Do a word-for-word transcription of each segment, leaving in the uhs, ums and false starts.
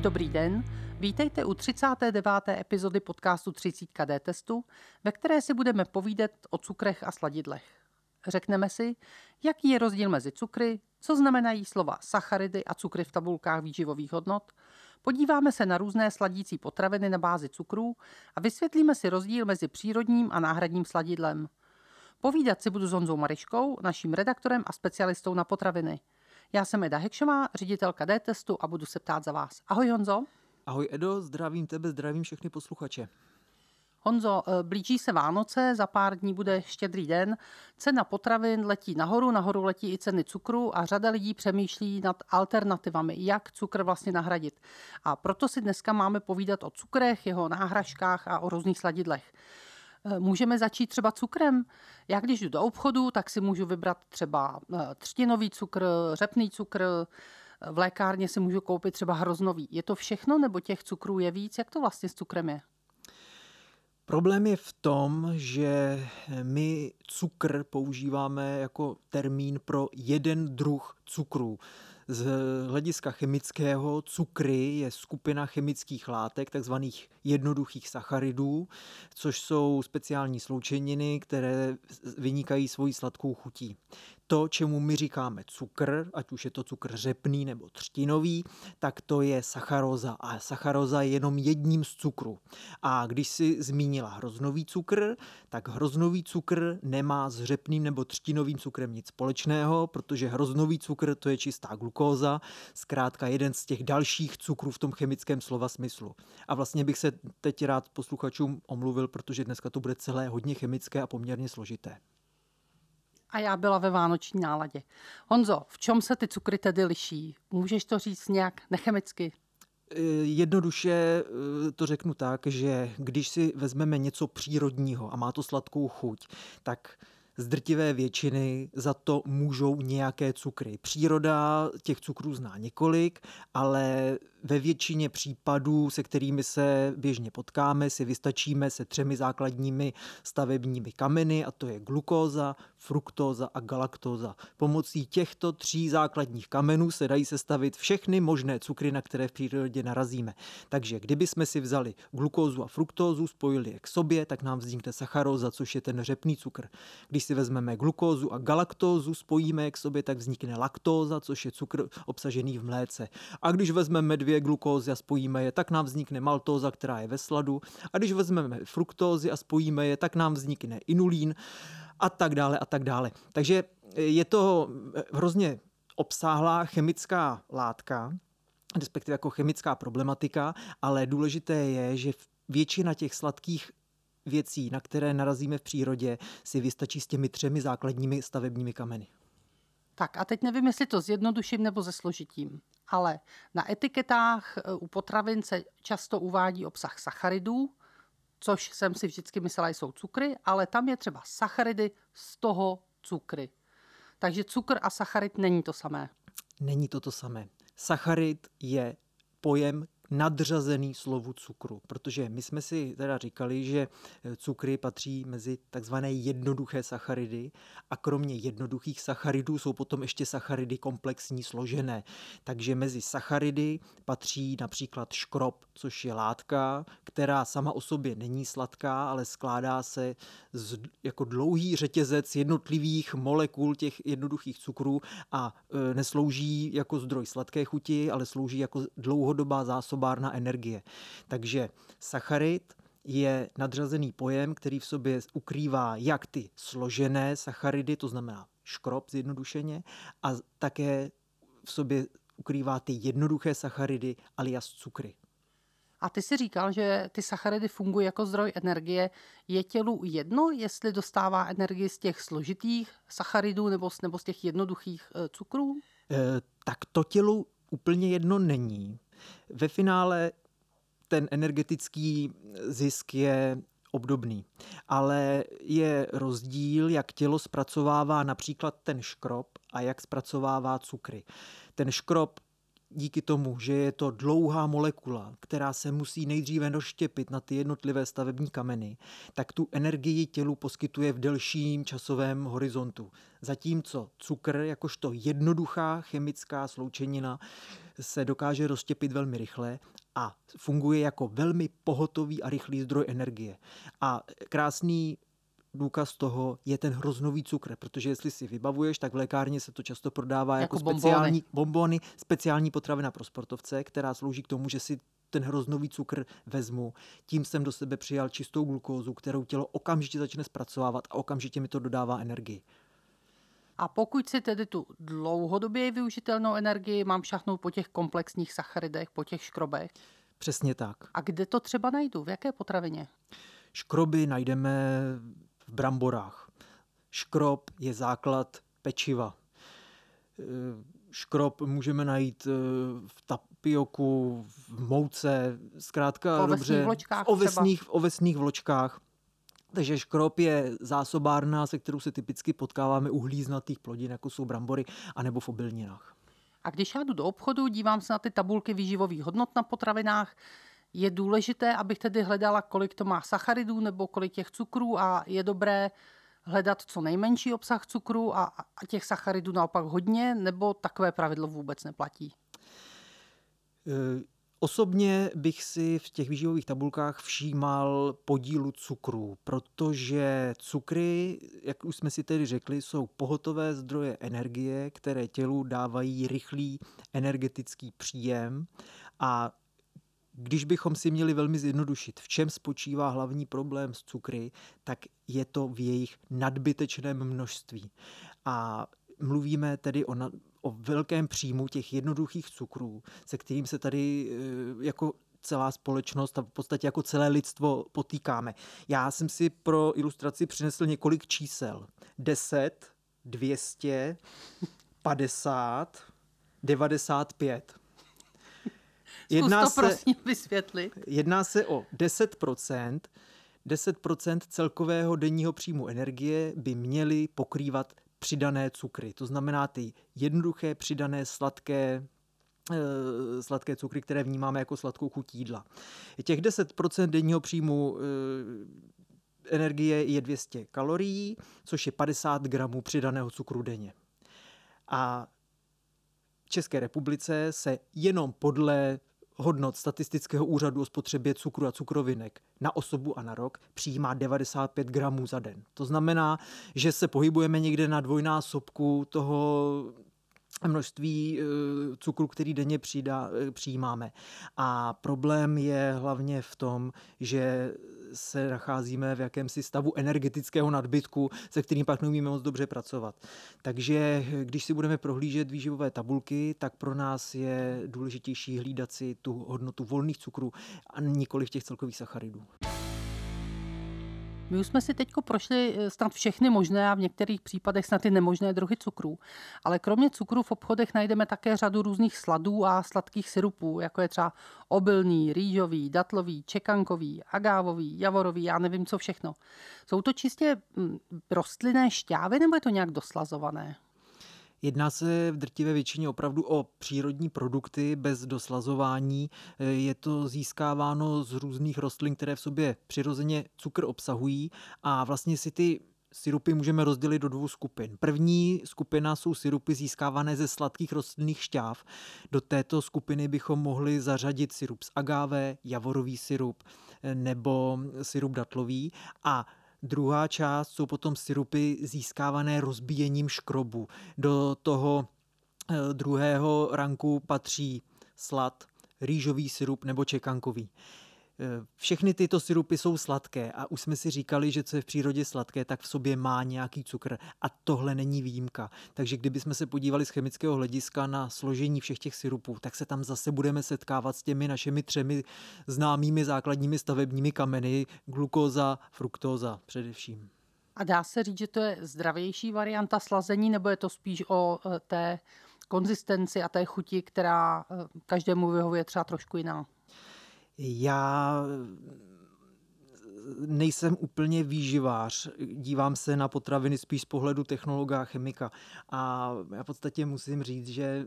Dobrý den, vítejte u třicáté deváté epizody podcastu třicet K D testu, ve které si budeme povídat o cukrech a sladidlech. Řekneme si, jaký je rozdíl mezi cukry, co znamenají slova sacharidy a cukry v tabulkách výživových hodnot, podíváme se na různé sladící potraviny na bázi cukrů a vysvětlíme si rozdíl mezi přírodním a náhradním sladidlem. Povídat si budu s Honzou Mariškou, naším redaktorem a specialistou na potraviny. Já jsem Eda Hekšová, ředitelka D-testu a budu se ptát za vás. Ahoj Honzo. Ahoj Edo, zdravím tebe, zdravím všechny posluchače. Honzo, blíží se Vánoce, za pár dní bude štědrý den, cena potravin letí nahoru, nahoru letí i ceny cukru a řada lidí přemýšlí nad alternativami, jak cukr vlastně nahradit. A proto si dneska máme povídat o cukrech, jeho náhražkách a o různých sladidlech. Můžeme začít třeba cukrem. Já když jdu do obchodu, tak si můžu vybrat třeba třtinový cukr, řepný cukr, v lékárně si můžu koupit třeba hroznový. Je to všechno, nebo těch cukrů je víc? Jak to vlastně s cukrem je? Problém je v tom, že my cukr používáme jako termín pro jeden druh cukru. Z hlediska chemického cukry je skupina chemických látek, takzvaných jednoduchých sacharidů, což jsou speciální sloučeniny, které vynikají svojí sladkou chutí. To, čemu my říkáme cukr, ať už je to cukr řepný nebo třtinový, tak to je sacharóza. A sacharóza je jenom jedním z cukrů. A když si zmínila hroznový cukr, tak hroznový cukr nemá s řepným nebo třtinovým cukrem nic společného, protože hroznový cukr to je čistá glukóza, zkrátka jeden z těch dalších cukrů v tom chemickém slova smyslu. A vlastně bych se teď rád posluchačům omluvil, protože dneska to bude celé hodně chemické a poměrně složité. A já byla ve vánoční náladě. Honzo, v čem se ty cukry tedy liší? Můžeš to říct nějak nechemicky? Jednoduše to řeknu tak, že když si vezmeme něco přírodního a má to sladkou chuť, tak z drtivé většiny za to můžou nějaké cukry. Příroda těch cukrů zná několik, ale ve většině případů, se kterými se běžně potkáme, si vystačíme se třemi základními stavebními kameny, a to je glukóza, fruktóza a galaktóza. Pomocí těchto tří základních kamenů se dají sestavit všechny možné cukry, na které v přírodě narazíme. Takže kdyby jsme si vzali glukózu a fruktózu, spojili je k sobě, tak nám vznikne sacharóza, což je ten řepný cukr. Když si vezmeme glukózu a galaktózu, spojíme je k sobě, tak vznikne laktóza, což je cukr obsažený v mléce. A když vezmeme dvě glukózy a spojíme je, tak nám vznikne maltóza, která je ve sladu. A když vezmeme fruktózy a spojíme je, tak nám vznikne inulín a tak dále a tak dále. Takže je to hrozně obsáhlá chemická látka, respektive jako chemická problematika, ale důležité je, že většina těch sladkých věcí, na které narazíme v přírodě, si vystačí s těmi třemi základními stavebními kameny. Tak a teď nevím, jestli to zjednoduším nebo zesložitím, ale na etiketách u potravin se často uvádí obsah sacharidů, což jsem si vždycky myslela, jsou cukry, ale tam je třeba sacharidy, z toho cukry. Takže cukr a sacharid není to samé. Není to to samé. Sacharid je pojem nadřazený slovu cukru, protože my jsme si teda říkali, že cukry patří mezi takzvané jednoduché sacharidy a kromě jednoduchých sacharidů jsou potom ještě sacharidy komplexní složené. Takže mezi sacharidy patří například škrob, což je látka, která sama o sobě není sladká, ale skládá se z, jako dlouhý řetězec jednotlivých molekul těch jednoduchých cukrů a e, neslouží jako zdroj sladké chuti, ale slouží jako dlouhodobá zásoba bárna energie. Takže sacharid je nadřazený pojem, který v sobě ukrývá jak ty složené sacharidy, to znamená škrob zjednodušeně, a také v sobě ukrývá ty jednoduché sacharidy alias cukry. A ty jsi říkal, že ty sacharidy fungují jako zdroj energie. Je tělu jedno, jestli dostává energii z těch složitých sacharidů nebo z, nebo z těch jednoduchých cukrů? E, tak to tělu úplně jedno není. Ve finále ten energetický zisk je obdobný, ale je rozdíl, jak tělo zpracovává například ten škrob a jak zpracovává cukry. Ten škrob díky tomu, že je to dlouhá molekula, která se musí nejdříve doštěpit na ty jednotlivé stavební kameny, tak tu energii tělu poskytuje v delším časovém horizontu. Zatímco cukr, jakožto jednoduchá chemická sloučenina, se dokáže rozštěpit velmi rychle a funguje jako velmi pohotový a rychlý zdroj energie. A krásný důkaz toho je ten hroznový cukr, protože jestli si vybavuješ, tak v lékárně se to často prodává jako, jako speciální bonbony, speciální potravina pro sportovce, která slouží k tomu, že si ten hroznový cukr vezmu. Tím jsem do sebe přijal čistou glukózu, kterou tělo okamžitě začne zpracovávat a okamžitě mi to dodává energii. A pokud si tedy tu dlouhodobě využitelnou energii mám šahnout po těch komplexních sacharidech, po těch škrobech? Přesně tak. A kde to třeba najdu? V jaké potravině? Škroby najdeme v bramborách. Škrob je základ pečiva. Škrob můžeme najít v tapioku, v mouce, zkrátka dobře, v ovesných, v ovesných vločkách. Takže škrob je zásobárna, se kterou se typicky potkáváme u hlíznatých plodin, jako jsou brambory, anebo v obilninách. A když já jdu do obchodu, dívám se na ty tabulky výživových hodnot na potravinách, je důležité, abych tedy hledala, kolik to má sacharidů nebo kolik těch cukrů, a je dobré hledat co nejmenší obsah cukru a, a těch sacharidů naopak hodně, nebo takové pravidlo vůbec neplatí? Osobně bych si v těch výživových tabulkách všímal podílu cukru, protože cukry, jak už jsme si tedy řekli, jsou pohotové zdroje energie, které tělu dávají rychlý energetický příjem. A když bychom si měli velmi zjednodušit, v čem spočívá hlavní problém s cukry, tak je to v jejich nadbytečném množství. A mluvíme tedy o, na, o velkém příjmu těch jednoduchých cukrů, se kterým se tady jako celá společnost a v podstatě jako celé lidstvo potýkáme. Já jsem si pro ilustraci přinesl několik čísel. deset, dvě stě, padesát, devadesát pět. Jedná se, prosím vysvětlit. Jedná se o deset procent. deset procent celkového denního příjmu energie by měly pokrývat přidané cukry. To znamená ty jednoduché, přidané, sladké, e, sladké cukry, které vnímáme jako sladkou chuť jídla. Těch deset procent denního příjmu e, energie je dvě stě kalorií, což je padesát gramů přidaného cukru denně. A v České republice se jenom podle hodnot Statistického úřadu o spotřebě cukru a cukrovinek na osobu a na rok přijímá devadesát pět gramů za den. To znamená, že se pohybujeme někde na dvojnásobku toho množství cukru, který denně přijda, přijímáme. A problém je hlavně v tom, že se nacházíme v jakémsi stavu energetického nadbytku, se kterým pak neumíme moc dobře pracovat. Takže když si budeme prohlížet výživové tabulky, tak pro nás je důležitější hlídat si tu hodnotu volných cukrů a nikoli v těch celkových sacharidů. My už jsme si teď prošli snad všechny možné a v některých případech snad i nemožné druhy cukrů. Ale kromě cukru v obchodech najdeme také řadu různých sladů a sladkých syrupů, jako je třeba obilný, rýžový, datlový, čekankový, agávový, javorový, já nevím co všechno. Jsou to čistě rostlinné šťávy, nebo je to nějak doslazované? Jedná se v drtivé většině opravdu o přírodní produkty bez doslazování. Je to získáváno z různých rostlin, které v sobě přirozeně cukr obsahují, a vlastně si ty syrupy můžeme rozdělit do dvou skupin. První skupina jsou syrupy získávané ze sladkých rostlinných šťáv. Do této skupiny bychom mohli zařadit syrup z agáve, javorový syrup nebo syrup datlový. A druhá část jsou potom syrupy získávané rozbíjením škrobu. Do toho druhého ranku patří slad, rýžový syrup nebo čekankový. Všechny tyto syrupy jsou sladké a už jsme si říkali, že co je v přírodě sladké, tak v sobě má nějaký cukr, a tohle není výjimka. Takže kdybychom se podívali z chemického hlediska na složení všech těch syrupů, tak se tam zase budeme setkávat s těmi našimi třemi známými základními stavebními kameny, glukóza, fruktóza především. A dá se říct, že to je zdravější varianta slazení, nebo je to spíš o té konzistenci a té chuti, která každému vyhovuje třeba trošku jiná? Já nejsem úplně výživář, dívám se na potraviny spíš z pohledu technologa a chemika, a já v podstatě musím říct, že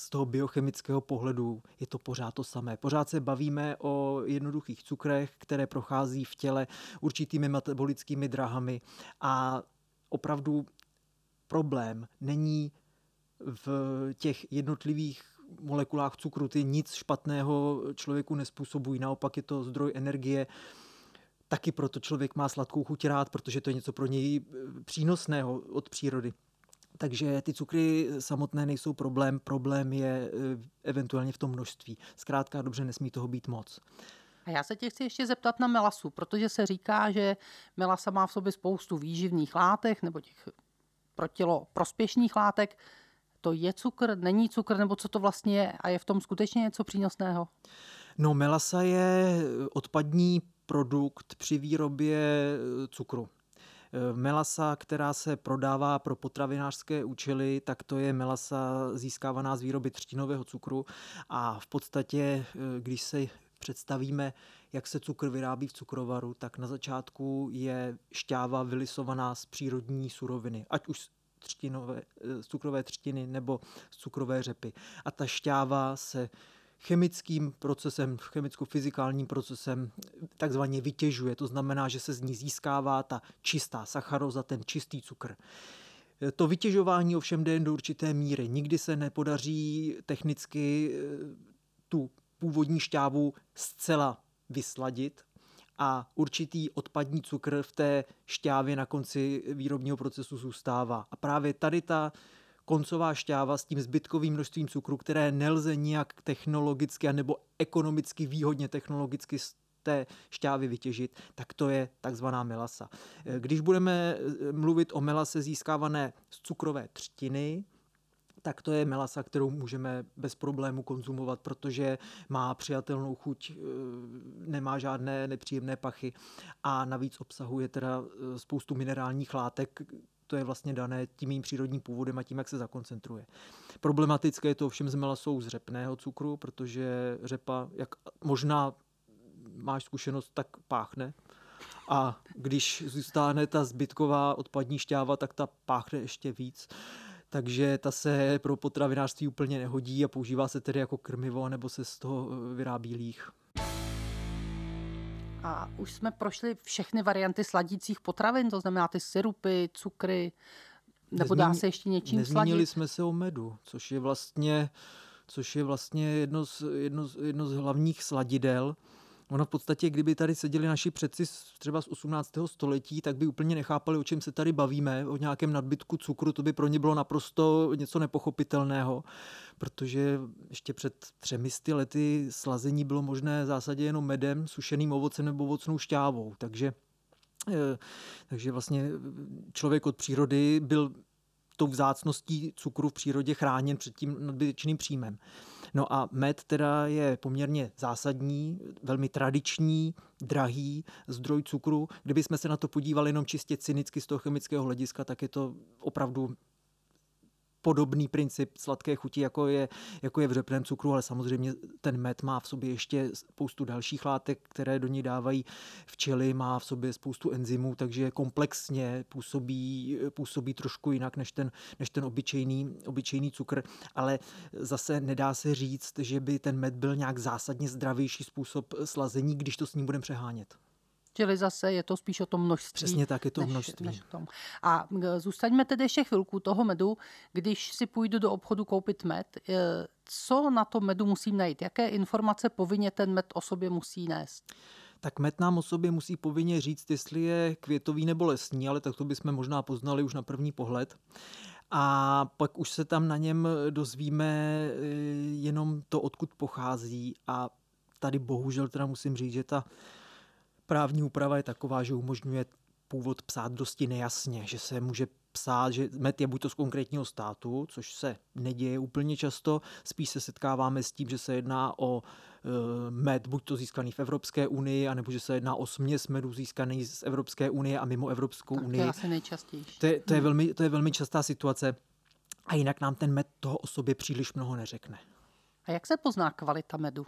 z toho biochemického pohledu je to pořád to samé. Pořád se bavíme o jednoduchých cukrech, které prochází v těle určitými metabolickými dráhami a opravdu problém není v těch jednotlivých molekulách cukru, ty nic špatného člověku nespůsobují, naopak je to zdroj energie. Taky proto člověk má sladkou chuť rád, protože to je něco pro něj přínosného od přírody. Takže ty cukry samotné nejsou problém, problém je eventuálně v tom množství. Zkrátka dobře, nesmí toho být moc. A já se tě chci ještě zeptat na melasu, protože se říká, že melasa má v sobě spoustu výživných látek nebo těch pro tělo prospěšných látek. To je cukr, není cukr, nebo co to vlastně je? A je v tom skutečně něco přínosného? No, melasa je odpadní produkt při výrobě cukru. Melasa, která se prodává pro potravinářské účely, tak to je melasa získávaná z výroby třtinového cukru a v podstatě, když se představíme, jak se cukr vyrábí v cukrovaru, tak na začátku je šťáva vylisovaná z přírodní suroviny, ať už třtinové, z cukrové třtiny nebo z cukrové řepy. A ta šťáva se chemickým procesem, chemicko-fyzikálním procesem takzvaně vytěžuje. To znamená, že se z ní získává ta čistá sacharóza, ten čistý cukr. To vytěžování ovšem jde jen do určité míry. Nikdy se nepodaří technicky tu původní šťávu zcela vysladit a určitý odpadní cukr v té šťávě na konci výrobního procesu zůstává. A právě tady ta koncová šťáva s tím zbytkovým množstvím cukru, které nelze nijak technologicky nebo ekonomicky výhodně technologicky z té šťávy vytěžit, tak to je takzvaná melasa. Když budeme mluvit o melase získávané z cukrové třtiny, tak to je melasa, kterou můžeme bez problému konzumovat, protože má přijatelnou chuť, nemá žádné nepříjemné pachy a navíc obsahuje teda spoustu minerálních látek. To je vlastně dané tím jejím přírodním původem a tím, jak se zakoncentruje. Problematické je to ovšem s melasou z řepného cukru, protože řepa, jak možná máš zkušenost, tak páchne. A když zůstane ta zbytková odpadní šťáva, tak ta páchne ještě víc. Takže ta se pro potravinářství úplně nehodí a používá se tedy jako krmivo, nebo se z toho vyrábí líh. A už jsme prošli všechny varianty sladících potravin, to znamená ty syrupy, cukry, nebo Nezmín... dá se ještě něčím sladit? Nezmínili jsme se o medu, což je vlastně, což je vlastně jedno, z, jedno, z, jedno z hlavních sladidel. Ono v podstatě, kdyby tady seděli naši předci třeba z osmnáctého století, tak by úplně nechápali, o čem se tady bavíme, o nějakém nadbytku cukru, to by pro ně bylo naprosto něco nepochopitelného, protože ještě před třemi sty lety slazení bylo možné v zásadě jenom medem, sušeným ovocem nebo ovocnou šťávou. Takže, takže vlastně člověk od přírody byl tou vzácností cukru v přírodě chráněn před tím nadbytečným příjmem. No a med teda je poměrně zásadní, velmi tradiční, drahý zdroj cukru. Kdybychom se na to podívali jenom čistě cynicky z toho chemického hlediska, tak je to opravdu podobný princip sladké chuti, jako je, jako je v řepném cukru, ale samozřejmě ten med má v sobě ještě spoustu dalších látek, které do něj dávají včely, má v sobě spoustu enzymů, takže komplexně působí, působí trošku jinak než ten, než ten obyčejný, obyčejný cukr, ale zase nedá se říct, že by ten med byl nějak zásadně zdravější způsob slazení, když to s ním budeme přehánět. Čili zase je to spíš o tom množství. Přesně tak, je to než, množství. Než tom. A zůstaňme tedy ještě chvilku toho medu. Když si půjdu do obchodu koupit med, co na tom medu musím najít? Jaké informace povinně ten med o sobě musí nést? Tak med nám o sobě musí povinně říct, jestli je květový nebo lesní, ale tak to bychom možná poznali už na první pohled. A pak už se tam na něm dozvíme jenom to, odkud pochází. A tady bohužel teda musím říct, že ta právní úprava je taková, že umožňuje původ psát dosti nejasně, že se může psát, že med je buď to z konkrétního státu, což se neděje úplně často, spíš se setkáváme s tím, že se jedná o med buď to získaný v Evropské unii, anebo že se jedná o směs medu získaný z Evropské unie a mimo Evropskou tak unii. To je asi nejčastější. To je, to je, velmi, to je velmi častá situace a jinak nám ten med toho o sobě příliš mnoho neřekne. A jak se pozná kvalita medu?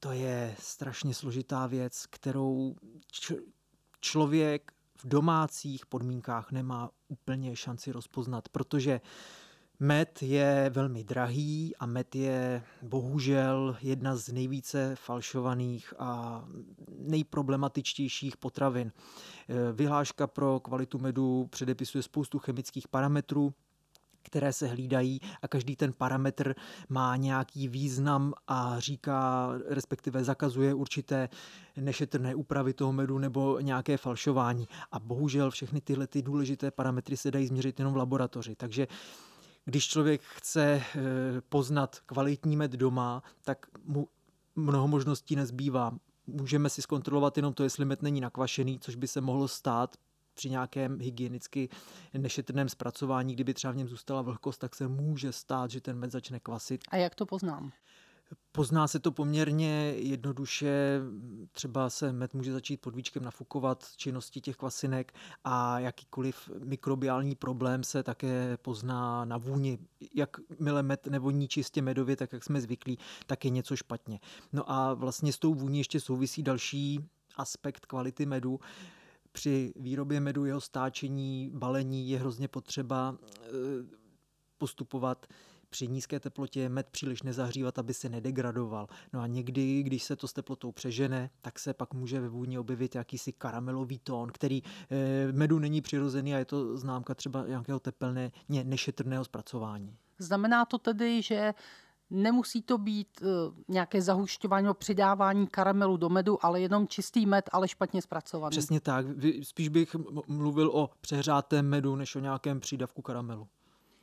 To je strašně složitá věc, kterou č- člověk v domácích podmínkách nemá úplně šanci rozpoznat, protože Med je velmi drahý a med je bohužel jedna z nejvíce falšovaných a nejproblematičtějších potravin. Vyhláška pro kvalitu medu předepisuje spoustu chemických parametrů, které se hlídají, a každý ten parametr má nějaký význam a říká, respektive zakazuje určité nešetrné úpravy toho medu nebo nějaké falšování. A bohužel všechny tyhle ty důležité parametry se dají změřit jenom v laboratoři. Takže když člověk chce poznat kvalitní med doma, tak mu mnoho možností nezbývá. Můžeme si zkontrolovat jenom to, jestli med není nakvašený, což by se mohlo stát při nějakém hygienicky nešetrném zpracování. Kdyby třeba v něm zůstala vlhkost, tak se může stát, že ten med začne kvasit. A jak to poznám? Pozná se to poměrně jednoduše, třeba se med může začít podvíčkem nafukovat činnosti těch kvasinek a jakýkoliv mikrobiální problém se také pozná na vůni. Jakmile med nevoní čistě medově, tak jak jsme zvyklí, tak je něco špatně. No a vlastně s tou vůní ještě souvisí další aspekt kvality medu. Při výrobě medu, jeho stáčení, balení je hrozně potřeba postupovat při nízké teplotě, med příliš nezahřívat, aby se nedegradoval. No a někdy, když se to s teplotou přežene, tak se pak může ve vůni objevit jakýsi karamelový tón, který medu není přirozený a je to známka třeba nějakého tepelně nešetrného zpracování. Znamená to tedy, že nemusí to být nějaké zahušťování nebo přidávání karamelu do medu, ale jenom čistý med, ale špatně zpracovaný. Přesně tak. Spíš bych mluvil o přehřátém medu, než o nějakém přídavku karamelu.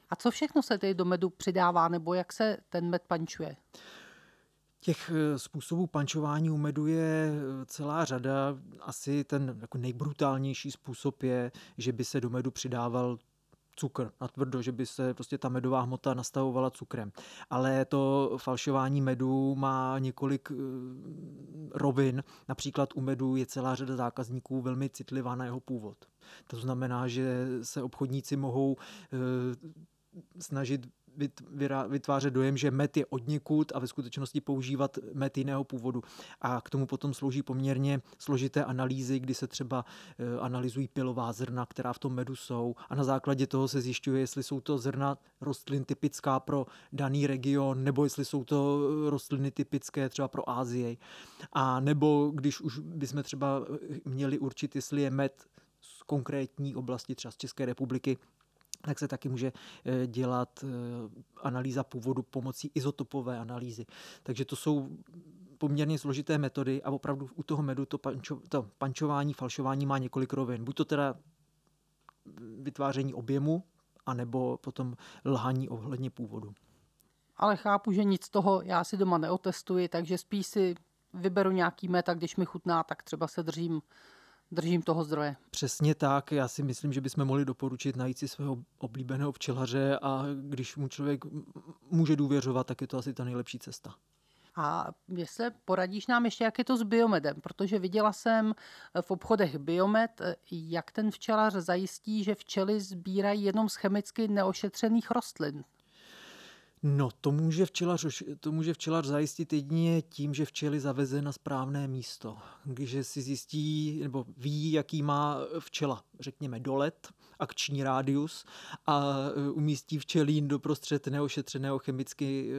A co všechno se tedy do medu přidává, nebo jak se ten med pančuje? Těch způsobů pančování u medu je celá řada. Asi ten jako nejbrutálnější způsob je, že by se do medu přidával cukr natvrdo, že by se prostě ta medová hmota nastavovala cukrem. Ale to falšování medu má několik uh, rovin. Například u medu je celá řada zákazníků velmi citlivá na jeho původ. To znamená, že se obchodníci mohou uh, snažit vytvářet dojem, že med je odněkud a ve skutečnosti používat med jiného původu. A k tomu potom slouží poměrně složité analýzy, kdy se třeba analyzují pilová zrna, která v tom medu jsou, a na základě toho se zjišťuje, jestli jsou to zrna rostlin typická pro daný region, nebo jestli jsou to rostliny typické třeba pro Asii. A nebo když už bychom třeba měli určit, jestli je med z konkrétní oblasti, třeba z České republiky, tak se taky může dělat analýza původu pomocí izotopové analýzy. Takže to jsou poměrně složité metody a opravdu u toho medu to, pančo, to pančování, falšování má několik rovin. Buď to teda vytváření objemu, anebo potom lhaní ohledně původu. Ale chápu, že nic z toho já si doma neotestuji, takže spíš si vyberu nějaký med a když mi chutná, tak třeba se držím Držím toho zdroje. Přesně tak. Já si myslím, že bychom mohli doporučit najít si svého oblíbeného včelaře, a když mu člověk může důvěřovat, tak je to asi ta nejlepší cesta. A jestli poradíš nám ještě, jak je to s biomedem, protože viděla jsem v obchodech biomed, jak ten včelař zajistí, že včely sbírají jenom z chemicky neošetřených rostlin. No, to může včelař, to může včelař zajistit jedině tím, že včely zaveze na správné místo. Když si zjistí nebo ví, jaký má včela, řekněme, dolet, akční rádius, a umístí včelín doprostřed neošetřeného, chemicky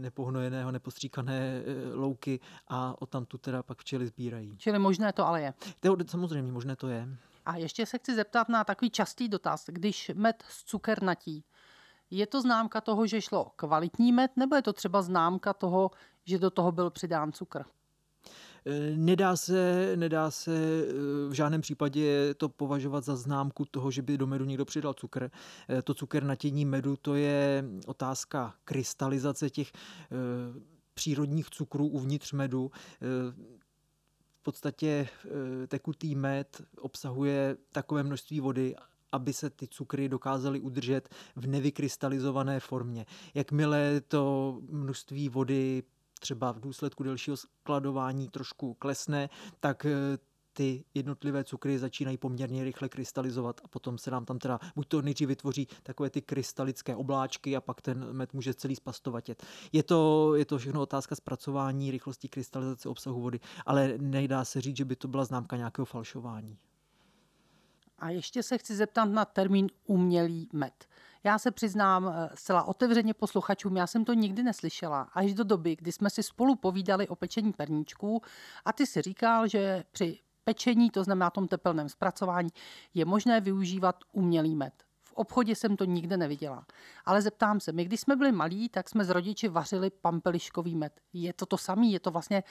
nepohnojeného, nepostříkané louky a odtamtud teda pak včely sbírají. Čili možné to ale je. To, samozřejmě možné to je. A ještě se chci zeptat na takový častý dotaz, když med z cukernatí. Je to známka toho, že šlo o kvalitní med, nebo je to třeba známka toho, že do toho byl přidán cukr? Nedá se, nedá se v žádném případě to považovat za známku toho, že by do medu někdo přidal cukr. To cukernatění medu, to je otázka krystalizace těch přírodních cukrů uvnitř medu. V podstatě tekutý med obsahuje takové množství vody, aby se ty cukry dokázaly udržet v nevykrystalizované formě. Jakmile to množství vody třeba v důsledku delšího skladování trošku klesne, tak ty jednotlivé cukry začínají poměrně rychle krystalizovat a potom se nám tam teda buď to nejdřív vytvoří takové ty krystalické obláčky a pak ten med může celý spastovatět. Je to, je to všechno otázka zpracování, rychlosti krystalizace obsahu vody, ale nedá se říct, že by to byla známka nějakého falšování. A ještě se chci zeptat na termín umělý med. Já se přiznám zcela otevřeně posluchačům, já jsem to nikdy neslyšela. Až do doby, kdy jsme si spolu povídali o pečení perníčků a ty si říkal, že při pečení, to znamená tom tepelném zpracování, je možné využívat umělý med. V obchodě jsem to nikde neviděla. Ale zeptám se, my když jsme byli malí, tak jsme s rodiči vařili pampeliškový med. Je to to samý, je to vlastně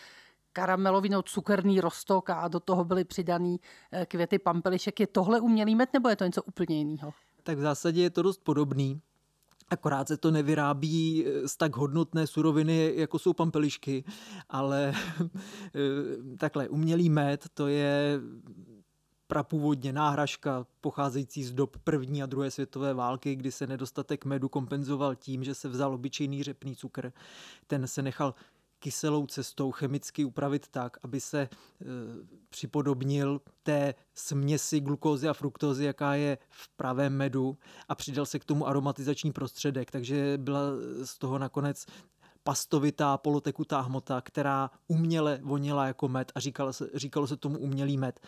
karamelový nebo cukerný roztok a do toho byly přidaný květy pampelišek. Je tohle umělý med nebo je to něco úplně jiného? Tak v zásadě je to dost podobný, akorát se to nevyrábí z tak hodnotné suroviny, jako jsou pampelišky, ale takhle umělý med, to je prapůvodně náhražka pocházející z dob první a druhé světové války, kdy se nedostatek medu kompenzoval tím, že se vzal obyčejný řepný cukr. Ten se nechal kyselou cestou chemicky upravit tak, aby se e, připodobnil té směsi glukózy a fruktózy, jaká je v pravém medu, a přidal se k tomu aromatizační prostředek, takže byla z toho nakonec pastovitá, polotekutá hmota, která uměle vonila jako med a říkalo se, říkalo se tomu umělý med.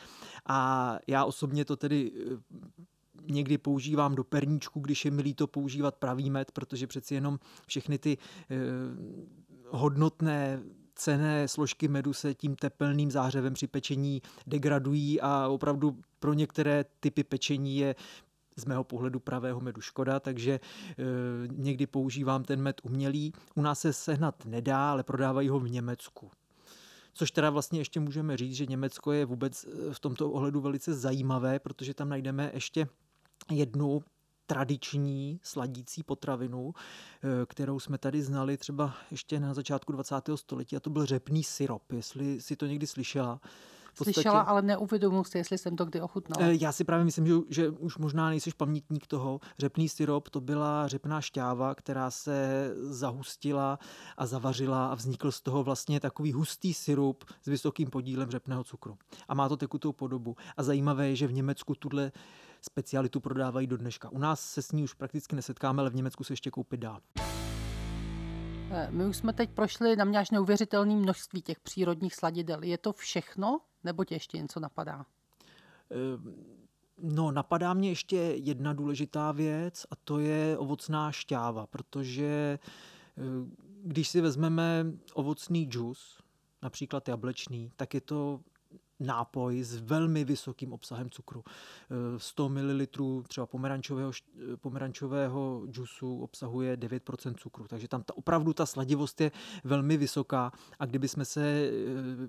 A já osobně to tedy e, někdy používám do perníčku, když je mi líto používat pravý med, protože přeci jenom všechny ty e, hodnotné cenné složky medu se tím tepelným záhřevem při pečení degradují a opravdu pro některé typy pečení je z mého pohledu pravého medu škoda, takže e, někdy používám ten med umělý. U nás se sehnat nedá, ale prodávají ho v Německu. Což teda vlastně ještě můžeme říct, že Německo je vůbec v tomto ohledu velice zajímavé, protože tam najdeme ještě jednu tradiční sladící potravinu, kterou jsme tady znali třeba ještě na začátku dvacátého století, a to byl řepný syrop, jestli si to někdy slyšela. Podstatě, slyšela, ale neuvědomuji si, jestli jsem to kdy ochutnala. Já si právě myslím, že, že už možná nejseš pamětník toho. Řepný syrop, to byla řepná šťáva, která se zahustila a zavařila a vznikl z toho vlastně takový hustý syrup s vysokým podílem řepného cukru. A má to tekutou podobu. A zajímavé je, že v Německu tuhle specialitu prodávají do dneška. U nás se s ní už prakticky nesetkáme, ale v Německu se ještě koupit dá. My už jsme teď prošli na mě až neuvěřitelné množství těch přírodních sladidel. Je to všechno, nebo tě ještě něco napadá? No, napadá mě ještě jedna důležitá věc, a to je ovocná šťáva, protože když si vezmeme ovocný džus, například jablečný, tak je to nápoj s velmi vysokým obsahem cukru. sto mililitrů třeba pomerančového, pomerančového džusu obsahuje devět procent cukru, takže tam ta, opravdu ta sladivost je velmi vysoká, a kdybychom se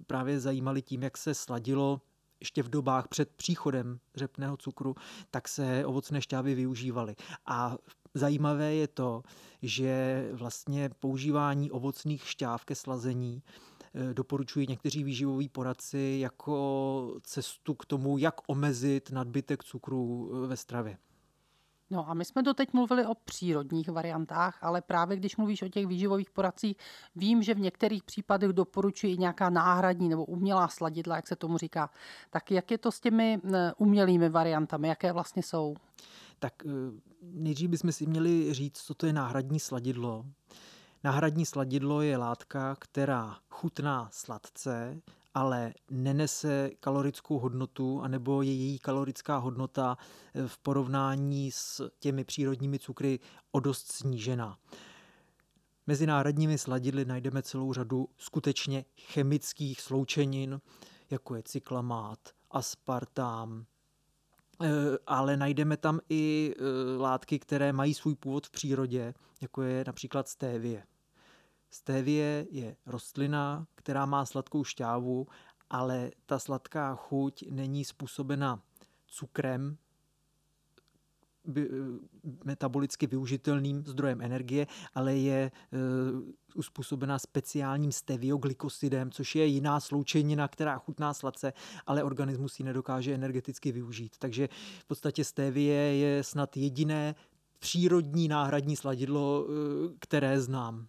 právě zajímali tím, jak se sladilo ještě v dobách před příchodem řepného cukru, tak se ovocné šťávy využívaly. A zajímavé je to, že vlastně používání ovocných šťáv ke slazení doporučují někteří výživoví poradci jako cestu k tomu, jak omezit nadbytek cukru ve stravě. No a my jsme doteď mluvili o přírodních variantách, ale právě když mluvíš o těch výživových poradcích, vím, že v některých případech doporučují nějaká náhradní nebo umělá sladidla, jak se tomu říká. Tak jak je to s těmi umělými variantami? Jaké vlastně jsou? Tak nejdřív bychom si měli říct, co to je náhradní sladidlo. Náhradní sladidlo je látka, která chutná sladce, ale nenese kalorickou hodnotu, anebo je její kalorická hodnota v porovnání s těmi přírodními cukry o dost snížená. Mezi náhradními sladidly najdeme celou řadu skutečně chemických sloučenin, jako je cyklamát, aspartam, ale najdeme tam i látky, které mají svůj původ v přírodě, jako je například stevie. Stevie je rostlina, která má sladkou šťávu, ale ta sladká chuť není způsobena cukrem, metabolicky využitelným zdrojem energie, ale je uh, uspůsobená speciálním steviol glykosidem, což je jiná sloučenina, která chutná sladce, ale organismus ji nedokáže energeticky využít. Takže v podstatě stevie je snad jediné přírodní náhradní sladidlo, uh, které znám.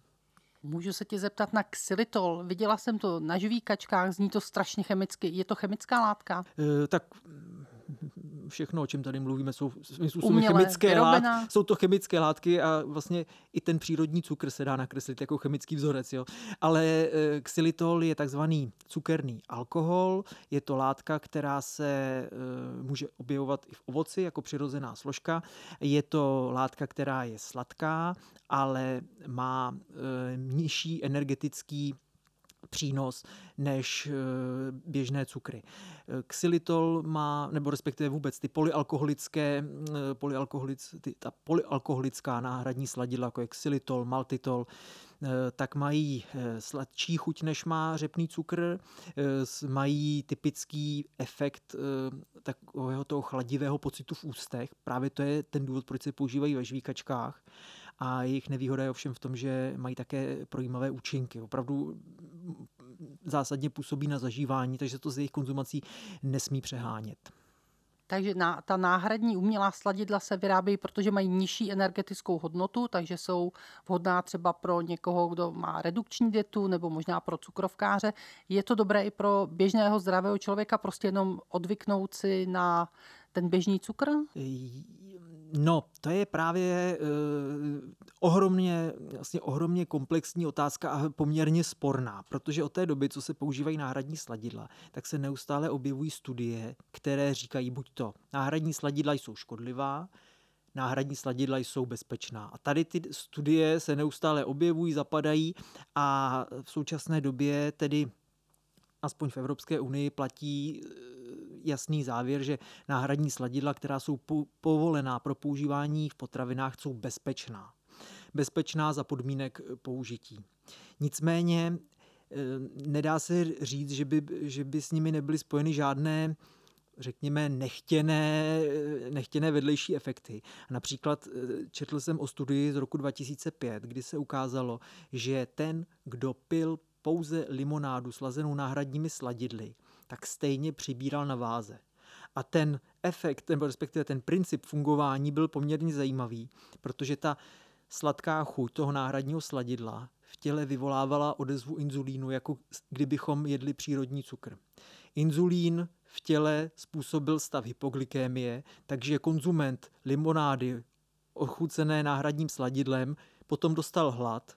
Můžu se tě zeptat na xylitol. Viděla jsem to na žvíkačkách, zní to strašně chemicky. Je to chemická látka? Uh, tak všechno, o čem tady mluvíme, jsou, jsou chemické látky, jsou to chemické látky a vlastně i ten přírodní cukr se dá nakreslit jako chemický vzorec. Jo. Ale xylitol je takzvaný cukerný alkohol, je to látka, která se může objevovat i v ovoci jako přirozená složka. Je to látka, která je sladká, ale má nižší energetický přínos než běžné cukry. Xylitol má, nebo respektive vůbec ty polyalkoholické, polyalkoholic, ty, ta polyalkoholická náhradní sladidla, jako je xylitol, maltitol, tak mají sladší chuť, než má řepný cukr, mají typický efekt takového toho chladivého pocitu v ústech. Právě to je ten důvod, proč se používají ve žvýkačkách. A jejich nevýhoda je ovšem v tom, že mají také projímavé účinky. Opravdu zásadně působí na zažívání, takže to z jejich konzumací nesmí přehánět. Takže na, ta náhradní umělá sladidla se vyrábějí, protože mají nižší energetickou hodnotu, takže jsou vhodná třeba pro někoho, kdo má redukční dietu nebo možná pro cukrovkáře. Je to dobré i pro běžného zdravého člověka prostě jenom odvyknout si na ten běžný cukr? No, to je právě uh, ohromně, vlastně ohromně komplexní otázka a poměrně sporná, protože od té doby, co se používají náhradní sladidla, tak se neustále objevují studie, které říkají buď to, náhradní sladidla jsou škodlivá, náhradní sladidla jsou bezpečná. A tady ty studie se neustále objevují, zapadají a v současné době tedy aspoň v Evropské unii platí jasný závěr, že náhradní sladidla, která jsou povolená pro používání v potravinách, jsou bezpečná. Bezpečná za podmínek použití. Nicméně nedá se říct, že by, že by s nimi nebyly spojeny žádné, řekněme, nechtěné, nechtěné vedlejší efekty. Například četl jsem o studii z roku dva tisíce pět, kdy se ukázalo, že ten, kdo pil pouze limonádu slazenou náhradními sladidly, tak stejně přibíral na váze. A ten efekt, nebo respektive ten princip fungování byl poměrně zajímavý, protože ta sladká chuť toho náhradního sladidla v těle vyvolávala odezvu inzulínu, jako kdybychom jedli přírodní cukr. Inzulín v těle způsobil stav hypoglykémie, takže konzument limonády ochucené náhradním sladidlem potom dostal hlad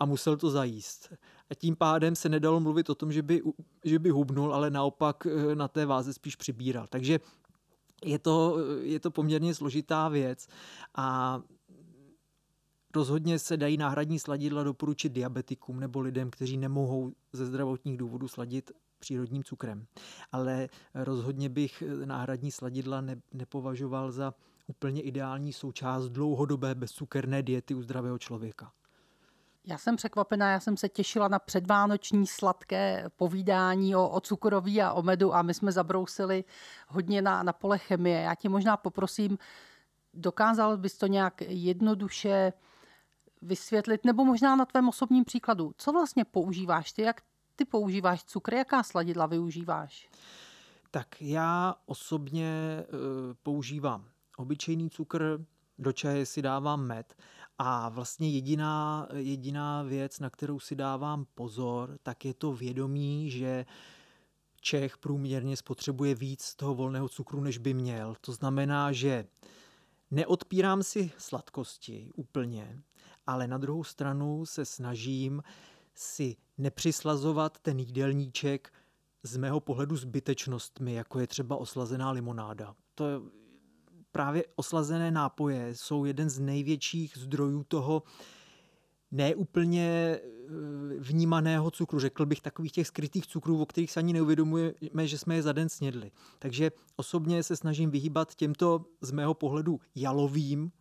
a musel to zajíst. A tím pádem se nedalo mluvit o tom, že by, že by hubnul, ale naopak na té váze spíš přibíral. Takže je to, je to poměrně složitá věc a rozhodně se dají náhradní sladidla doporučit diabetikům nebo lidem, kteří nemohou ze zdravotních důvodů sladit přírodním cukrem. Ale rozhodně bych náhradní sladidla ne, nepovažoval za úplně ideální součást dlouhodobé bezcukerné diety u zdravého člověka. Já jsem překvapená, já jsem se těšila na předvánoční sladké povídání o, o cukroví a o medu a my jsme zabrousili hodně na, na pole chemie. Já tě možná poprosím, dokázal bys to nějak jednoduše vysvětlit, nebo možná na tvém osobním příkladu. Co vlastně používáš ty, jak ty používáš cukry, jaká sladidla využíváš? Tak já osobně e, používám obyčejný cukr, do čaje si dávám med a vlastně jediná, jediná věc, na kterou si dávám pozor, tak je to vědomí, že Čech průměrně spotřebuje víc toho volného cukru, než by měl. To znamená, že neodpírám si sladkosti úplně, ale na druhou stranu se snažím si nepřislazovat ten jídelníček z mého pohledu zbytečnostmi, jako je třeba oslazená limonáda. To je Právě oslazené nápoje jsou jeden z největších zdrojů toho neúplně vnímaného cukru, řekl bych takových těch skrytých cukrů, o kterých se ani neuvědomujeme, že jsme je za den snědli. Takže osobně se snažím vyhýbat těmto z mého pohledu jalovým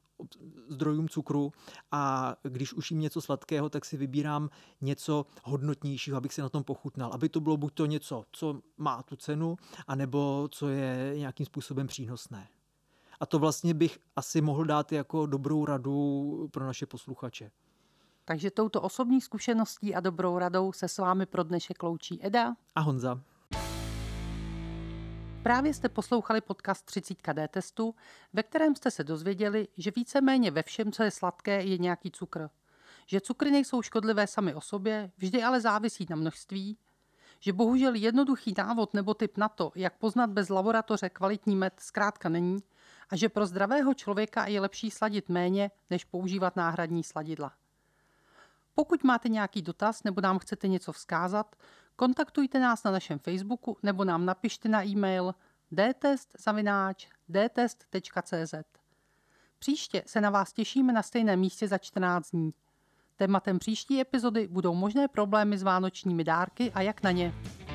zdrojům cukru a když už jím něco sladkého, tak si vybírám něco hodnotnějšího, abych si na tom pochutnal. Aby to bylo buď to něco, co má tu cenu, anebo co je nějakým způsobem přínosné. A to vlastně bych asi mohl dát jako dobrou radu pro naše posluchače. Takže touto osobní zkušeností a dobrou radou se s vámi pro dnešek loučí Eda a Honza. Právě jste poslouchali podcast třicet K D testu, ve kterém jste se dozvěděli, že víceméně ve všem, co je sladké, je nějaký cukr. Že cukry nejsou škodlivé samy o sobě, vždy ale závisí na množství. že bohužel jednoduchý návod nebo tip na to, jak poznat bez laboratoře kvalitní med, zkrátka není a že pro zdravého člověka je lepší sladit méně, než používat náhradní sladidla. Pokud máte nějaký dotaz nebo nám chcete něco vzkázat, kontaktujte nás na našem Facebooku nebo nám napište na e-mail d test zavináč d test tečka cz. Příště se na vás těšíme na stejném místě za čtrnáct dní. Tématem příští epizody budou možné problémy s vánočními dárky a jak na ně.